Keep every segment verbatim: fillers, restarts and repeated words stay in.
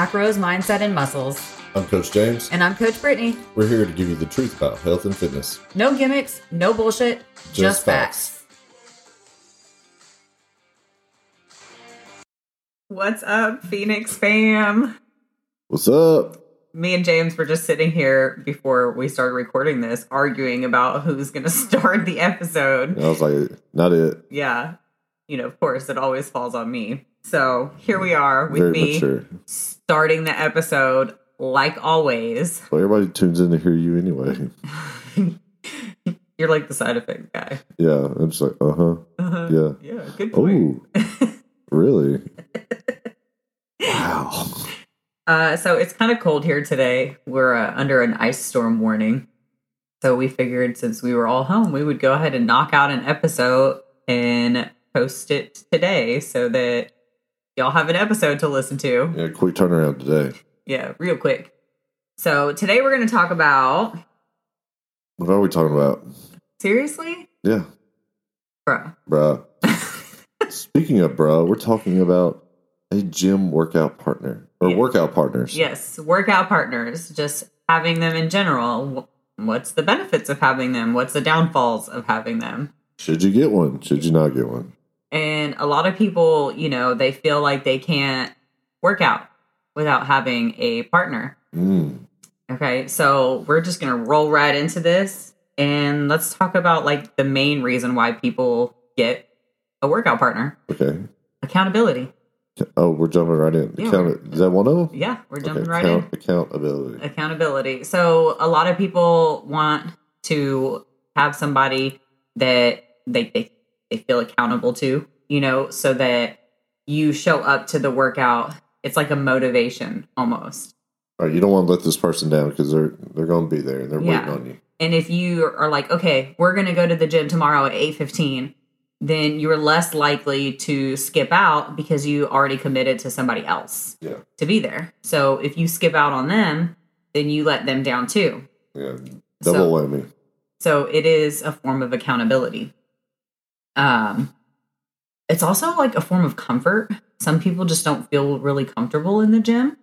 Macros, Mindset, and Muscles. I'm Coach James. And I'm Coach Brittany. We're here to give you the truth about health and fitness. No gimmicks, no bullshit, just, just facts. facts. What's up, Phoenix fam? What's up? Me and James were just sitting here before we started recording this, arguing about who's going to start the episode. And I was like, not it. Yeah. You know, of course, it always falls on me. So here we are with Very me mature. starting the episode like always. Well, everybody tunes in to hear you anyway. You're like the side effect guy. Yeah. I'm just like, uh-huh. uh-huh. Yeah. Yeah. Good point. Oh, really? Wow. Uh, so it's kind of cold here today. We're uh, under an ice storm warning. So we figured since we were all home, we would go ahead and knock out an episode and post it today so that y'all have an episode to listen to. Yeah, quick turnaround today. Yeah, real quick. So today we're going to talk about... What are we talking about? Seriously? Yeah. Bruh. Bruh. Speaking of bruh, we're talking about a gym workout partner. Or yeah. workout partners. Yes, workout partners. Just having them in general. What's the benefits of having them? What's the downfalls of having them? Should you get one? Should you not get one? And a lot of people, you know, they feel like they can't work out without having a partner. Mm. Okay, so we're just going to roll right into this. And let's talk about, like, the main reason why people get a workout partner. Okay. Accountability. Oh, we're jumping right in. Yeah, Account- is that one of them? Yeah, we're jumping okay, right count, in. Accountability. Accountability. So a lot of people want to have somebody that they, they they feel accountable to, you know, so that you show up to the workout. It's like a motivation almost. All right, you don't want to let this person down because they're, they're going to be there and they're yeah. waiting on you. And if you are like, okay, we're going to go to the gym tomorrow at eight fifteen, then you're less likely to skip out because you already committed to somebody else yeah. to be there. So if you skip out on them, then you let them down too. Yeah, double whammy. So it is a form of accountability. Um, it's also like a form of comfort. Some people just don't feel really comfortable in the gym.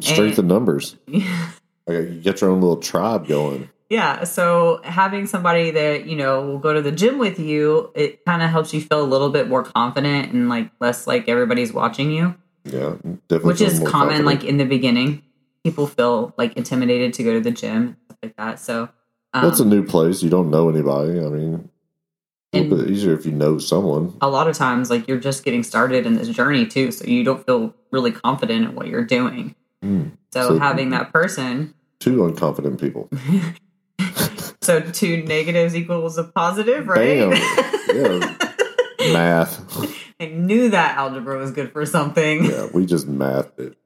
Strength in numbers. Yeah. Like you get your own little tribe going. Yeah, so having somebody that, you know, will go to the gym with you, it kind of helps you feel a little bit more confident and, like, less like everybody's watching you. Yeah, definitely. Which is common, confident. Like, in the beginning. People feel, like, intimidated to go to the gym, stuff like that. So um, well, it's a new place. You don't know anybody. I mean, it's a little bit easier if you know someone. A lot of times, like, you're just getting started in this journey, too, so you don't feel really confident in what you're doing. Mm. So, so having that person... Two unconfident people. So two negatives equals a positive, right? Damn. Yeah. Math. I knew that algebra was good for something. Yeah, we just mathed it.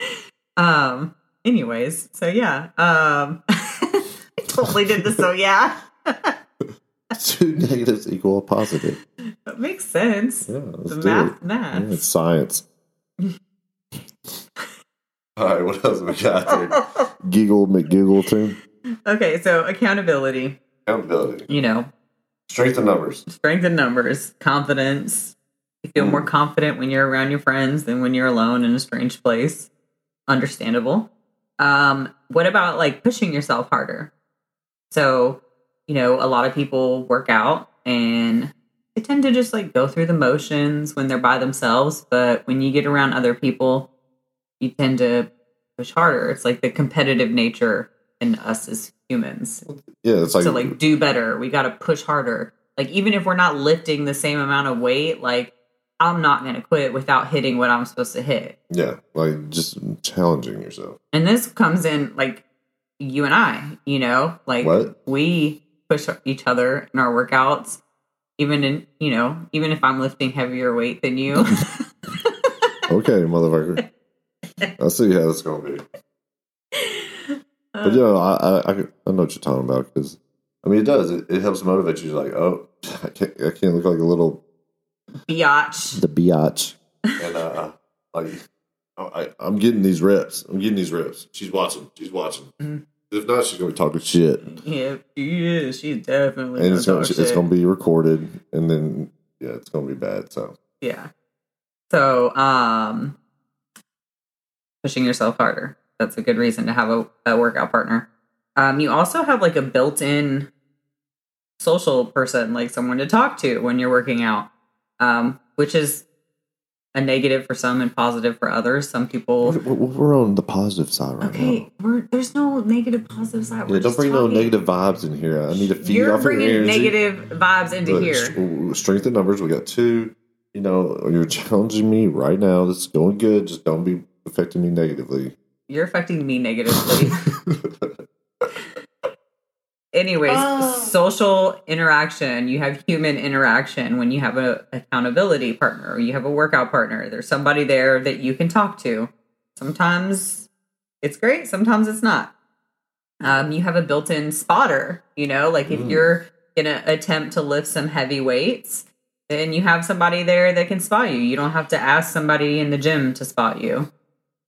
Um. Anyways, so yeah. Um. I totally did this, so yeah. Two negatives equal a positive. That makes sense. Yeah, let's the do math, it. math. Yeah, it's science. All right, what else we got here? Giggle McGiggleton. Okay, so accountability. Accountability. You know. Strength in numbers. Strength in numbers. Confidence. You feel mm. more confident when you're around your friends than when you're alone in a strange place. Understandable. Um, what about, like, pushing yourself harder? So, you know, a lot of people work out and they tend to just, like, go through the motions when they're by themselves. But when you get around other people, you tend to push harder. It's like the competitive nature in us as humans. Yeah, it's like to like do better. We got to push harder. Like even if we're not lifting the same amount of weight, like I'm not going to quit without hitting what I'm supposed to hit. Yeah, like just challenging yourself. And this comes in like you and I, you know, like what? We push each other in our workouts. Even in, you know, even if I'm lifting heavier weight than you. Okay, motherfucker. I'll see how it's going to be. But, you know, I, I, I know what you're talking about because, I mean, it does. It, it helps motivate you. Like, oh, I can't, I can't look like a little... Biatch. The biatch. And, uh, like, I, I'm getting these reps. I'm getting these reps. She's watching. She's watching. Mm-hmm. If not, she's going to be talking shit. Yeah, she is. She's definitely going to talk shit. It's going to be recorded, and then, yeah, it's going to be bad, so. Yeah. So, um... pushing yourself harder. That's a good reason to have a, a workout partner. Um, you also have like a built-in social person, like someone to talk to when you're working out, um, which is a negative for some and positive for others. Some people... We're on the positive side right okay, now. Okay, we're there's no negative positive side. Yeah, we're don't bring talking. no negative vibes in here. I need to feed You're off your energy. You're bringing negative vibes into Look, here. Strength in numbers. We got two. You know, you're challenging me right now. This is going good. Just don't be affecting me negatively. You're affecting me negatively. Anyways, oh. social interaction. You have human interaction when you have an accountability partner or you have a workout partner. There's somebody there that you can talk to. Sometimes it's great. Sometimes it's not. Um, you have a built-in spotter. You know, like if mm. you're going to attempt to lift some heavy weights, then you have somebody there that can spot you. You don't have to ask somebody in the gym to spot you,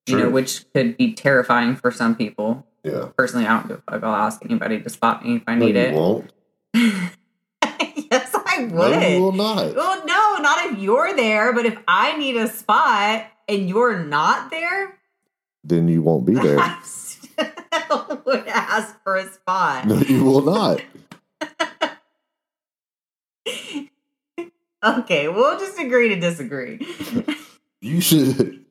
True. you know, which could be terrifying for some people. Yeah. Personally, I don't give a fuck. I'll ask anybody to spot me if I no, need you it. Won't. Yes, I would. No, you will not. Well, no, not if you're there. But if I need a spot and you're not there, then you won't be there. I still would ask for a spot. No, you will not. Okay, we'll just agree to disagree. You should.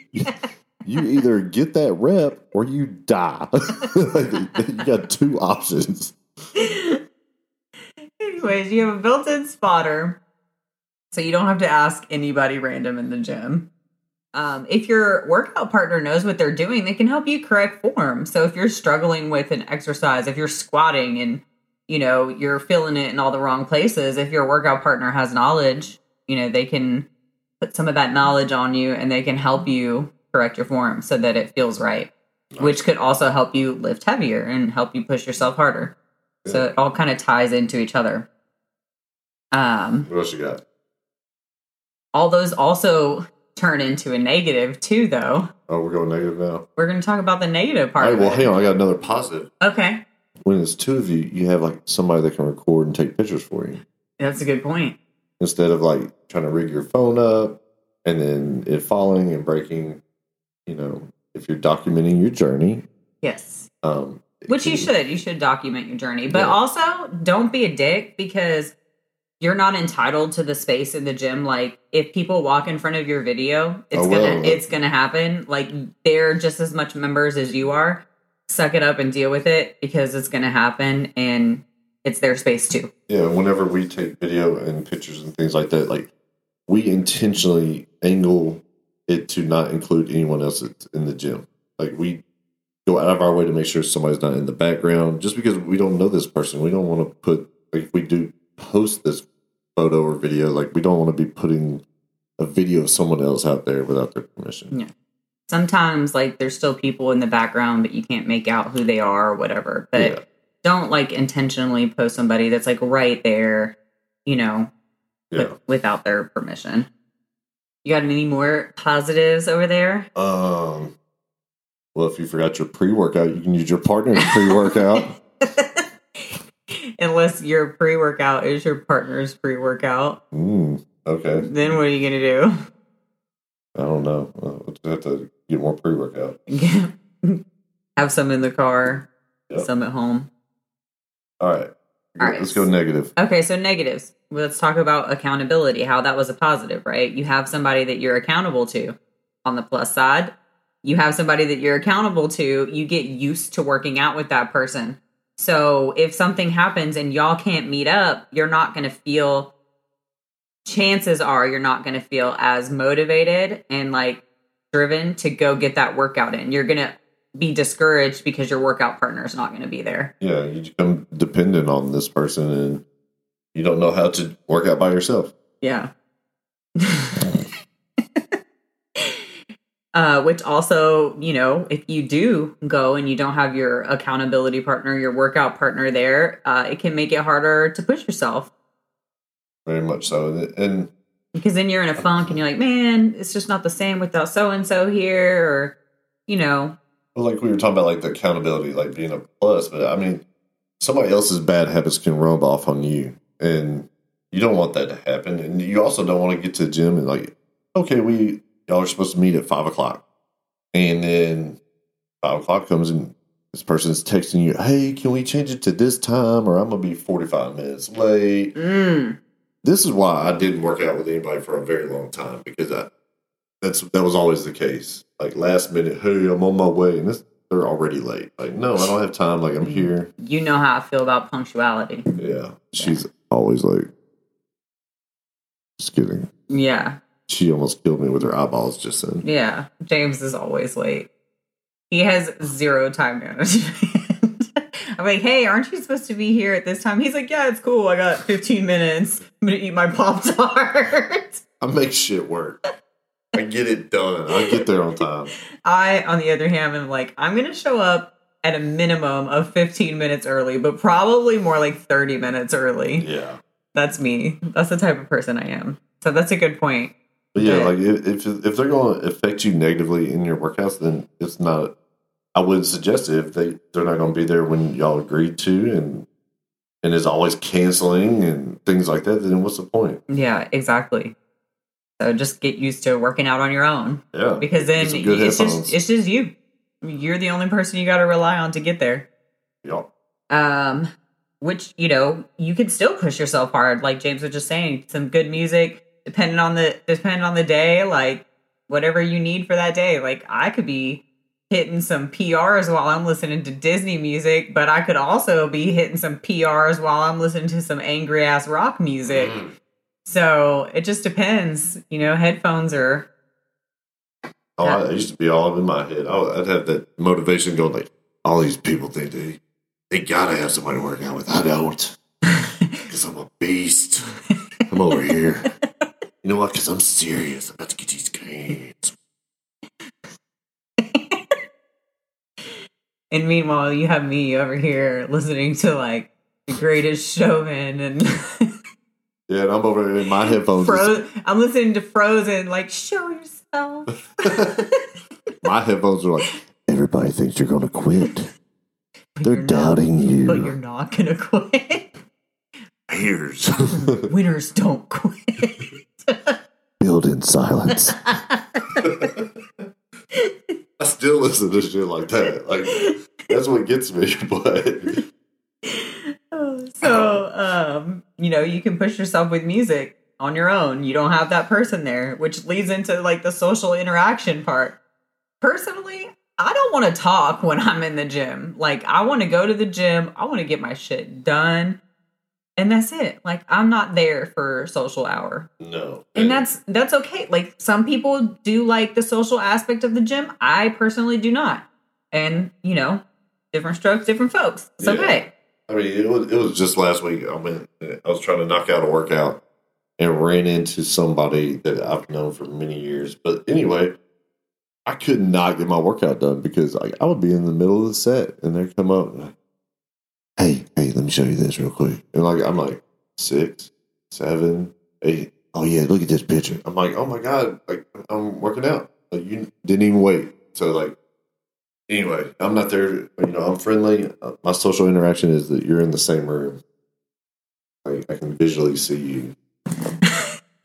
You either get that rep or you die. You got two options. Anyways, you have a built-in spotter, so you don't have to ask anybody random in the gym. Um, if your workout partner knows what they're doing, they can help you correct form. So if you're struggling with an exercise, if you're squatting and, you know, you're feeling it in all the wrong places, if your workout partner has knowledge, you know, they can put some of that knowledge on you and they can help you correct your form so that it feels right, nice. Which could also help you lift heavier and help you push yourself harder. Yeah. So it all kind of ties into each other. Um, what else you got? All those also turn into a negative too, though. Oh, we're going negative now. We're going to talk about the negative part. All right, well, hang on. I got another positive. Okay. When there's two of you, you have like somebody that can record and take pictures for you. That's a good point. Instead of like trying to rig your phone up and then it falling and breaking. You know, if you're documenting your journey. Yes. Um, Which you should. You should document your journey. But yeah. also, don't be a dick, because you're not entitled to the space in the gym. Like, if people walk in front of your video, it's oh, gonna well. it's gonna happen. Like, they're just as much members as you are. Suck it up and deal with it, because it's gonna happen, and it's their space, too. Yeah, whenever we take video and pictures and things like that, like, we intentionally angle it to not include anyone else in the gym. Like, we go out of our way to make sure somebody's not in the background, just because we don't know this person. We don't want to put, like, if we do post this photo or video, like, we don't want to be putting a video of someone else out there without their permission. Yeah. Sometimes, like, there's still people in the background, but you can't make out who they are or whatever. But yeah. don't, like, intentionally post somebody that's, like, right there, you know, yeah. with, without their permission. You got any more positives over there? Um, well, if you forgot your pre-workout, you can use your partner's pre-workout. Unless your pre-workout is your partner's pre-workout. Mm, okay. Then what are you going to do? I don't know. I'll just have to get more pre-workout. Have some in the car, yep. some at home. All right. All right. Let's go negative. Okay, so negatives. Let's talk about accountability, how that was a positive, right? You have somebody that you're accountable to. On the plus side, you have somebody that you're accountable to. You get used to working out with that person. So if something happens and y'all can't meet up, you're not going to feel, chances are you're not going to feel as motivated and like driven to go get that workout in. You're going to be discouraged because your workout partner is not going to be there. Yeah, you become dependent on this person and you don't know how to work out by yourself. Yeah. uh, which also, you know, if you do go and you don't have your accountability partner, your workout partner there, uh, it can make it harder to push yourself. Very much so. And because then you're in a funk and you're like, man, it's just not the same without so-and-so here, or, you know. Well, like we were talking about, like the accountability, like being a plus, but I mean, somebody else's bad habits can rub off on you, and you don't want that to happen. And you also don't want to get to the gym and like, okay, we y'all are supposed to meet at five o'clock, and then five o'clock comes and this person's texting you, hey, can we change it to this time or I'm going to be forty-five minutes late. Mm. This is why I didn't work out with anybody for a very long time, because I, that's that was always the case. Like last minute, hey, I'm on my way. And this, they're already late. Like, no, I don't have time. Like, I'm here. You know how I feel about punctuality. Yeah. She's yeah. always like, just kidding. Yeah. She almost killed me with her eyeballs just then. Yeah. James is always late. He has zero time management. I'm like, hey, aren't you supposed to be here at this time? He's like, yeah, it's cool. I got fifteen minutes. I'm going to eat my Pop-Tart. I make shit work. I get it done. I get there on time. I, on the other hand, am like, I'm going to show up at a minimum of fifteen minutes early, but probably more like thirty minutes early. Yeah. That's me. That's the type of person I am. So that's a good point. But yeah, but, like if if they're going to affect you negatively in your workouts, then it's not, I wouldn't suggest it if they, they're not going to be there when y'all agreed to and and is always canceling and things like that, then what's the point? Yeah, exactly. So just get used to working out on your own. Yeah. Because then it's just, it's just you. You're the only person you got to rely on to get there. Yeah. Um, which, you know, you can still push yourself hard. Like James was just saying, some good music, depending on the, depending on the day, like whatever you need for that day. Like I could be hitting some P Rs while I'm listening to Disney music, but I could also be hitting some P Rs while I'm listening to some angry ass rock music. Mm. So it just depends, you know, headphones are. Oh, I, it used to be all up in my head. I, I'd have that motivation going like, all these people think they, they gotta have somebody to work out with. I don't, because I'm a beast. I'm over here. You know what? Because I'm serious. I'm about to get these gains. And meanwhile, you have me over here listening to like The Greatest Showman and. Yeah, and I'm over in my headphones. Fro- I'm listening to Frozen, like, show yourself. My headphones are like, everybody thinks you're going to quit. But They're doubting not, you. But you're not going to quit. Haters. Winners don't quit. Build in silence. I still listen to shit like that. Like, that's what gets me, but... So, um, you know, you can push yourself with music on your own. You don't have that person there, which leads into like the social interaction part. Personally, I don't want to talk when I'm in the gym. Like I want to go to the gym. I want to get my shit done. And that's it. Like I'm not there for social hour. No. And that's, that's okay. Like some people do like the social aspect of the gym. I personally do not. And you know, different strokes, different folks. It's yeah. okay. I mean, it was, it was just last week. I mean, I was trying to knock out a workout and ran into somebody that I've known for many years. But anyway, I could not get my workout done because like, I would be in the middle of the set and they come up and like, hey, hey, let me show you this real quick. And like, I'm like six, seven, eight. Oh yeah, look at this picture. I'm like, oh my God, like I'm working out. Like you didn't even wait. So like, anyway, I'm not there. You know, I'm friendly. My social interaction is that you're in the same room. I, I can visually see you.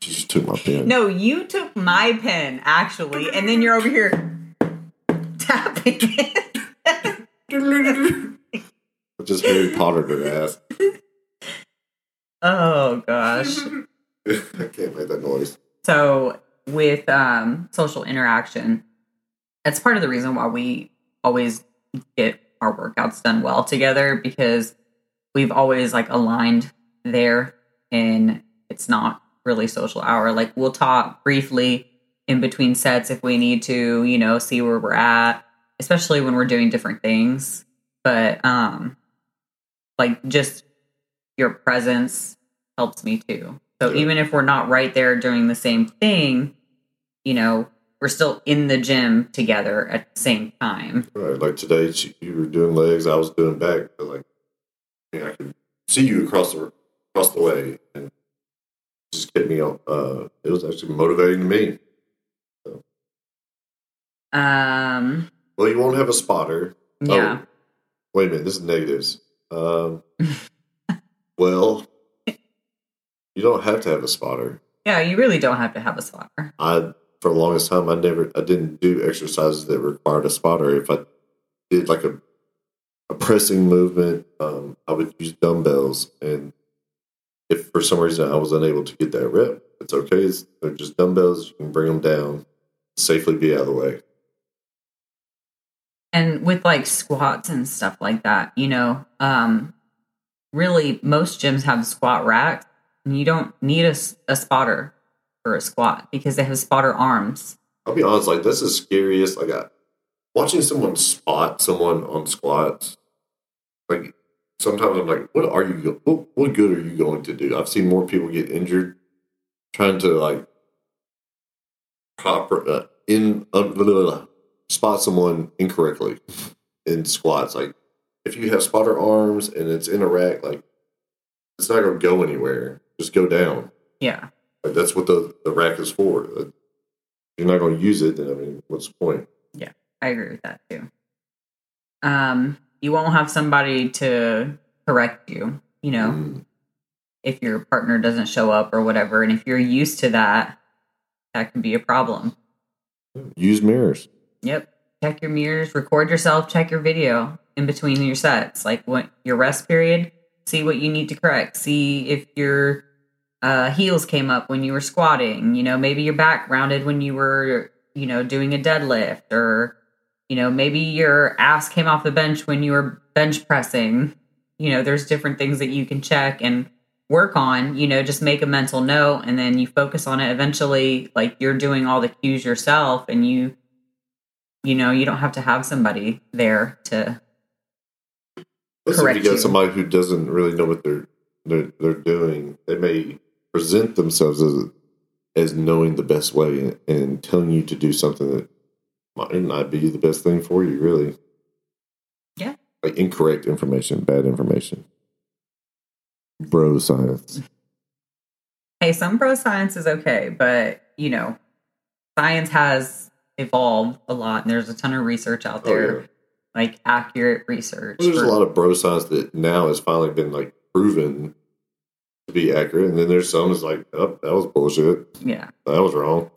She just took my pen. No, you took my pen, actually. And then you're over here tapping it. Just Harry Pottered her ass. Oh, gosh. I can't make that noise. So, with um, social interaction, that's part of the reason why we always get our workouts done well together, because we've always like aligned there and it's not really social hour. Like we'll talk briefly in between sets if we need to, you know, see where we're at, especially when we're doing different things. But, um, like just your presence helps me too. So yeah. Even if we're not right there doing the same thing, you know, we're still in the gym together at the same time. Right, like today, she, you were doing legs, I was doing back. But like, I, mean, I could see you across the across the way, and just get me. Uh, it was actually motivating to me. So. Um. Well, you won't have a spotter. Yeah. Oh, wait a minute. This is negatives. Um. Well, you don't have to have a spotter. Yeah, you really don't have to have a spotter. I. For the longest time, I never, I didn't do exercises that required a spotter. If I did like a, a pressing movement, um, I would use dumbbells. And if for some reason I was unable to get that rep, it's okay. It's, they're just dumbbells. You can bring them down, safely be out of the way. And with like squats and stuff like that, you know, um, really most gyms have squat racks, and you don't need a, a spotter for a squat because they have spotter arms. I'll be honest, like that's the scariest. Like I, watching someone spot someone on squats, like sometimes I'm like, what are you? What, what good are you going to do? I've seen more people get injured trying to like proper uh, in uh, blah, blah, blah, spot someone incorrectly in squats. Like if you have spotter arms and it's in a rack, like it's not going to go anywhere. Just go down. Yeah, like, that's what the the rack is for. Like, you're not going to use it, then I mean, what's the point? Yeah, I agree with that too. Um, you won't have somebody to correct you, you know, mm. if your partner doesn't show up or whatever. And if you're used to that, that can be a problem. Use mirrors. Yep. Check your mirrors, record yourself, check your video in between your sets. Like what your rest period, see what you need to correct. See if you're Uh, heels came up when you were squatting, you know, maybe your back rounded when you were, you know, doing a deadlift, or, you know, maybe your ass came off the bench when you were bench pressing. You know, there's different things that you can check and work on, you know, just make a mental note, and then you focus on it eventually. Like you're doing all the cues yourself, and you, you know, you don't have to have somebody there to correct you. If you got somebody who doesn't really know what they're, they're, they're doing, they may present themselves as as knowing the best way and, and telling you to do something that might not be the best thing for you, really. Yeah. Like incorrect information, bad information. Bro science. Hey, some bro science is okay, but, you know, science has evolved a lot, and there's a ton of research out there, oh, yeah. like accurate research. Well, there's for- a lot of bro science that now has finally been, like, proven to be accurate, and then there's some that's like, oh, that was bullshit. Yeah, that was wrong.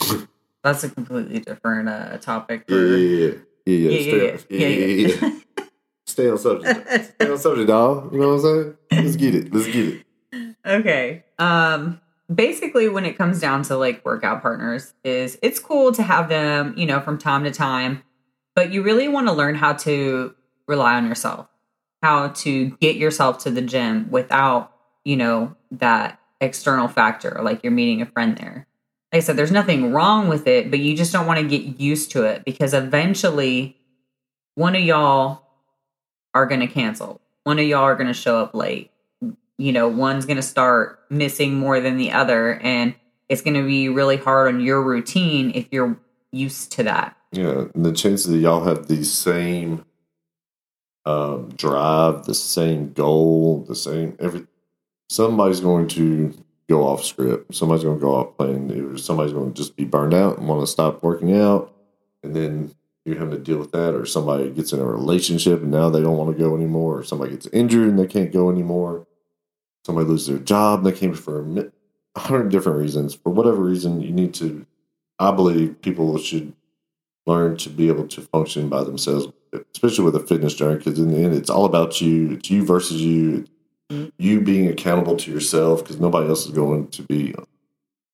That's a completely different uh, topic. For... Yeah, yeah, yeah, yeah, yeah, yeah, yeah, yeah. Stay on subject. Stay on subject, dog. You know what I'm saying? Let's get it. Let's get it. Okay. Um. Basically, when it comes down to like workout partners, is it's cool to have them, you know, from time to time, but you really want to learn how to rely on yourself, how to get yourself to the gym without, you know, that external factor, like you're meeting a friend there. Like I said, there's nothing wrong with it, but you just don't want to get used to it, because eventually one of y'all are going to cancel. One of y'all are going to show up late. You know, one's going to start missing more than the other, and it's going to be really hard on your routine if you're used to that. Yeah, and the chances that y'all have the same um, drive, the same goal, the same everything. Somebody's going to go off script. Somebody's going to go off playing. Somebody's going to just be burned out and want to stop working out. And then you're having to deal with that. Or somebody gets in a relationship and now they don't want to go anymore. Or somebody gets injured and they can't go anymore. Somebody loses their job and they came for a hundred different reasons. For whatever reason, you need to, I believe people should learn to be able to function by themselves, especially with a fitness journey. Because in the end, it's all about you. It's you versus you. You being accountable to yourself, because nobody else is going to be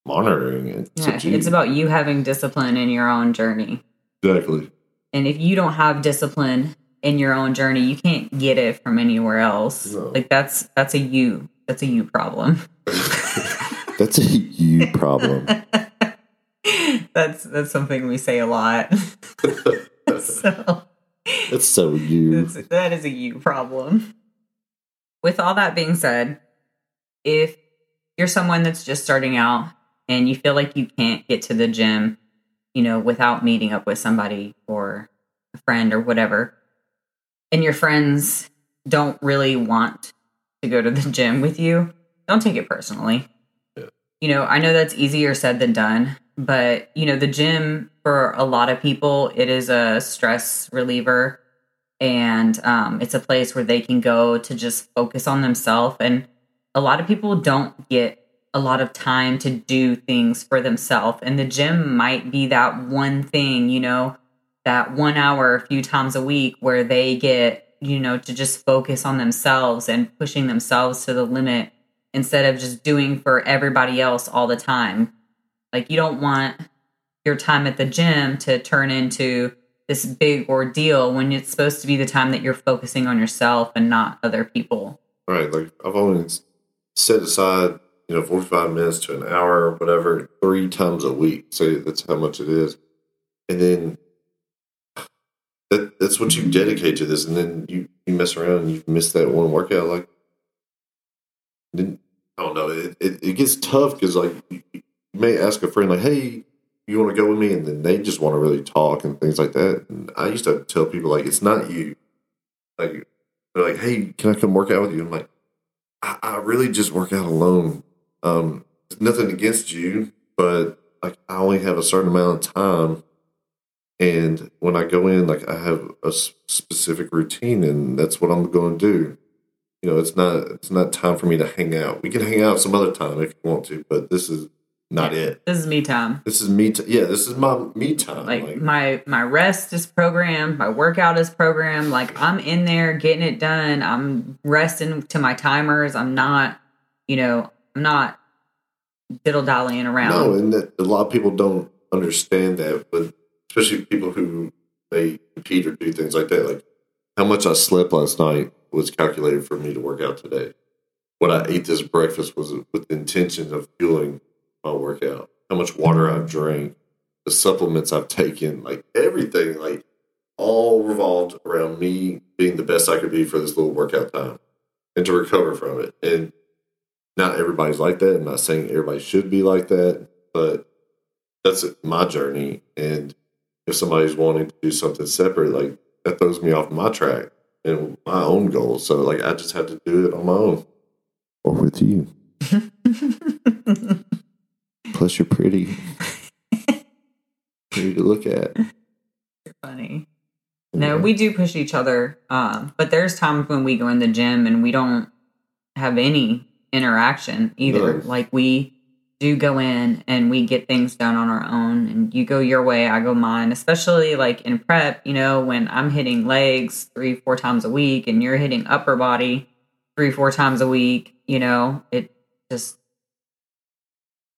monitoring it. Yeah, so, it's about you having discipline in your own journey. Exactly. And if you don't have discipline in your own journey, you can't get it from anywhere else. No. Like that's that's a you. That's a you problem. That's a you problem. that's that's something we say a lot. so, that's so you. That's, that is a you problem. With all that being said, if you're someone that's just starting out and you feel like you can't get to the gym, you know, without meeting up with somebody or a friend or whatever, and your friends don't really want to go to the gym with you, don't take it personally. Yeah. You know, I know that's easier said than done, but, you know, the gym for a lot of people, it is a stress reliever. And um, it's a place where they can go to just focus on themselves. And a lot of people don't get a lot of time to do things for themselves. And the gym might be that one thing, you know, that one hour a few times a week where they get, you know, to just focus on themselves and pushing themselves to the limit instead of just doing for everybody else all the time. Like, you don't want your time at the gym to turn into this big ordeal when it's supposed to be the time that you're focusing on yourself and not other people. Right. Like, I've always set aside, you know, forty-five minutes to an hour or whatever, three times a week. So that's how much it is. And then that, that's what you dedicate to this. And then you, you mess around and you miss that one workout. Like, then, I don't know. It, it, it gets tough because, like, you may ask a friend, like, hey, you want to go with me? And then they just want to really talk and things like that. And I used to tell people, like, it's not you. Like, they're like, hey, can I come work out with you? I'm like, I, I really just work out alone. Um, it's nothing against you, but, like, I only have a certain amount of time. And when I go in, like, I have a specific routine, and that's what I'm going to do. You know, it's not, it's not time for me to hang out. We can hang out some other time if you want to, but this is not it. This is me time. This is me. T- yeah, this is my me time. Like, like my my rest is programmed. My workout is programmed. Like, I'm in there getting it done. I'm resting to my timers. I'm not, you know, I'm not diddle dallying around. No, and that, a lot of people don't understand that, but especially people who they compete or do things like that. Like, how much I slept last night was calculated for me to work out today. What I ate this breakfast was with the intention of fueling my workout, how much water I've drank, the supplements I've taken, like everything, like all revolved around me being the best I could be for this little workout time and to recover from it. And not everybody's like that. I'm not saying everybody should be like that, but that's my journey. And if somebody's wanting to do something separate, like, that throws me off my track and my own goals. So, like, I just have to do it on my own or with you. Plus, you're pretty. Pretty to look at. You're funny. No, yeah. We do push each other. Um, but there's times when we go in the gym and we don't have any interaction either. No. Like, we do go in and we get things done on our own. And you go your way, I go mine. Especially, like, in prep, you know, when I'm hitting legs three, four times a week and you're hitting upper body three, four times a week, you know, it just...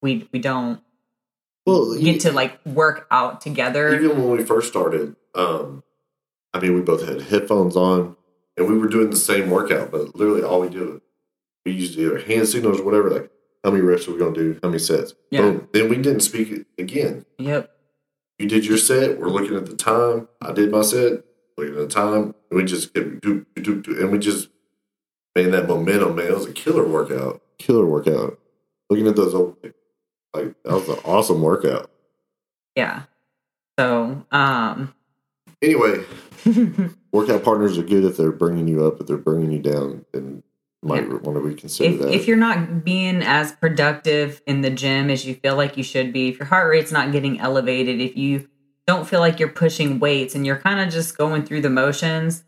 We we don't well, get you, to, like, work out together. Even when we first started, um, I mean, we both had headphones on, and we were doing the same workout, but literally all we did, we used either hand signals or whatever, like, how many reps are we going to do, how many sets. Yeah. Boom. Then we didn't speak again. Yep. You did your set, we're looking at the time, I did my set, looking at the time, and we just kept do, do, do, do, and we just, man, that momentum, man, it was a killer workout. Killer workout. Looking at those old, like, that was an awesome workout. Yeah. So, um... anyway, workout partners are good if they're bringing you up. If they're bringing you down, then you might yeah. want to reconsider if, that. If you're not being as productive in the gym as you feel like you should be, if your heart rate's not getting elevated, if you don't feel like you're pushing weights and you're kind of just going through the motions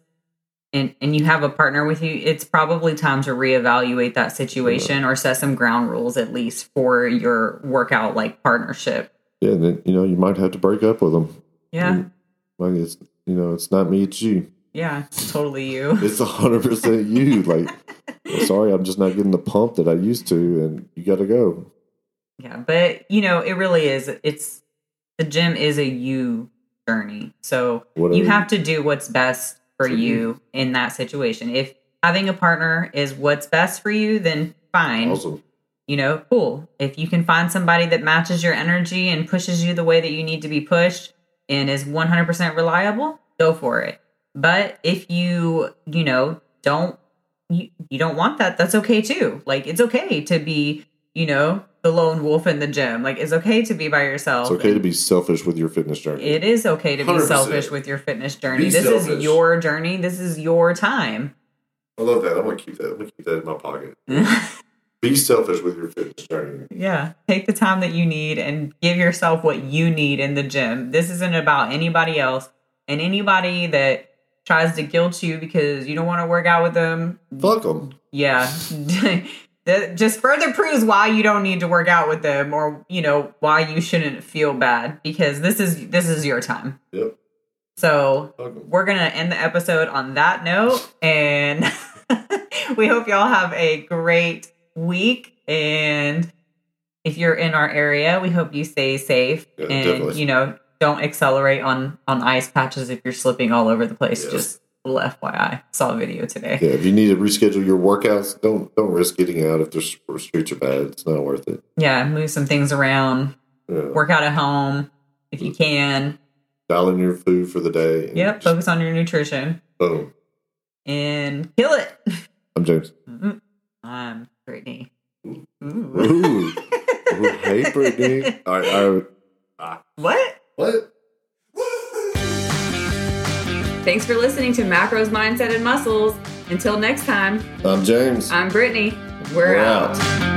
and, and you have a partner with you, it's probably time to reevaluate that situation yeah. or set some ground rules, at least for your workout, like, partnership. Yeah, and then, you know, you might have to break up with them. Yeah. You, like, it's, you know, it's not me, it's you. Yeah, it's totally you. It's one hundred percent you. Like, I'm sorry, I'm just not getting the pump that I used to, and you got to go. Yeah, but, you know, it really is. It's, the gym is a you journey. So Whatever. you have to do what's best for you in that situation. If having a partner is what's best for you, then fine. Awesome. You know, cool. If you can find somebody that matches your energy and pushes you the way that you need to be pushed and is one hundred percent reliable, go for it. But if you, you know, don't, you, you don't want that, that's okay too. Like, it's okay to be, you know, the lone wolf in the gym. Like, it's okay to be by yourself. It's okay to be selfish with your fitness journey. It is okay to be one hundred percent selfish with your fitness journey. Be this selfish. Is your journey. This is your time. I love that. I'm going to keep that. I'm going to keep that in my pocket. Be selfish with your fitness journey. Yeah. Take the time that you need and give yourself what you need in the gym. This isn't about anybody else. And anybody that tries to guilt you because you don't want to work out with them, fuck them. Yeah. That just further proves why you don't need to work out with them, or, you know, why you shouldn't feel bad, because this is this is your time. Yep. So we're going to end the episode on that note. And we hope y'all have a great week. And if you're in our area, we hope you stay safe. Yeah, and, definitely. You know, don't accelerate on, on ice patches if you're slipping all over the place. Yes. Just F Y I, saw a video today. Yeah, if you need to reschedule your workouts, don't don't risk getting out if the streets are bad. It's not worth it. Yeah, move some things around. Yeah. Work out at home if you can. Dial in your food for the day. Yep, focus on your nutrition. Boom. And kill it. I'm James. Mm-mm. I'm Brittany. Ooh. Ooh. Ooh. Hey, Brittany. All right. All right. Ah. What? What? Thanks for listening to Macros, Mindset, and Muscles. Until next time. I'm James. I'm Brittany. We're, We're out. out.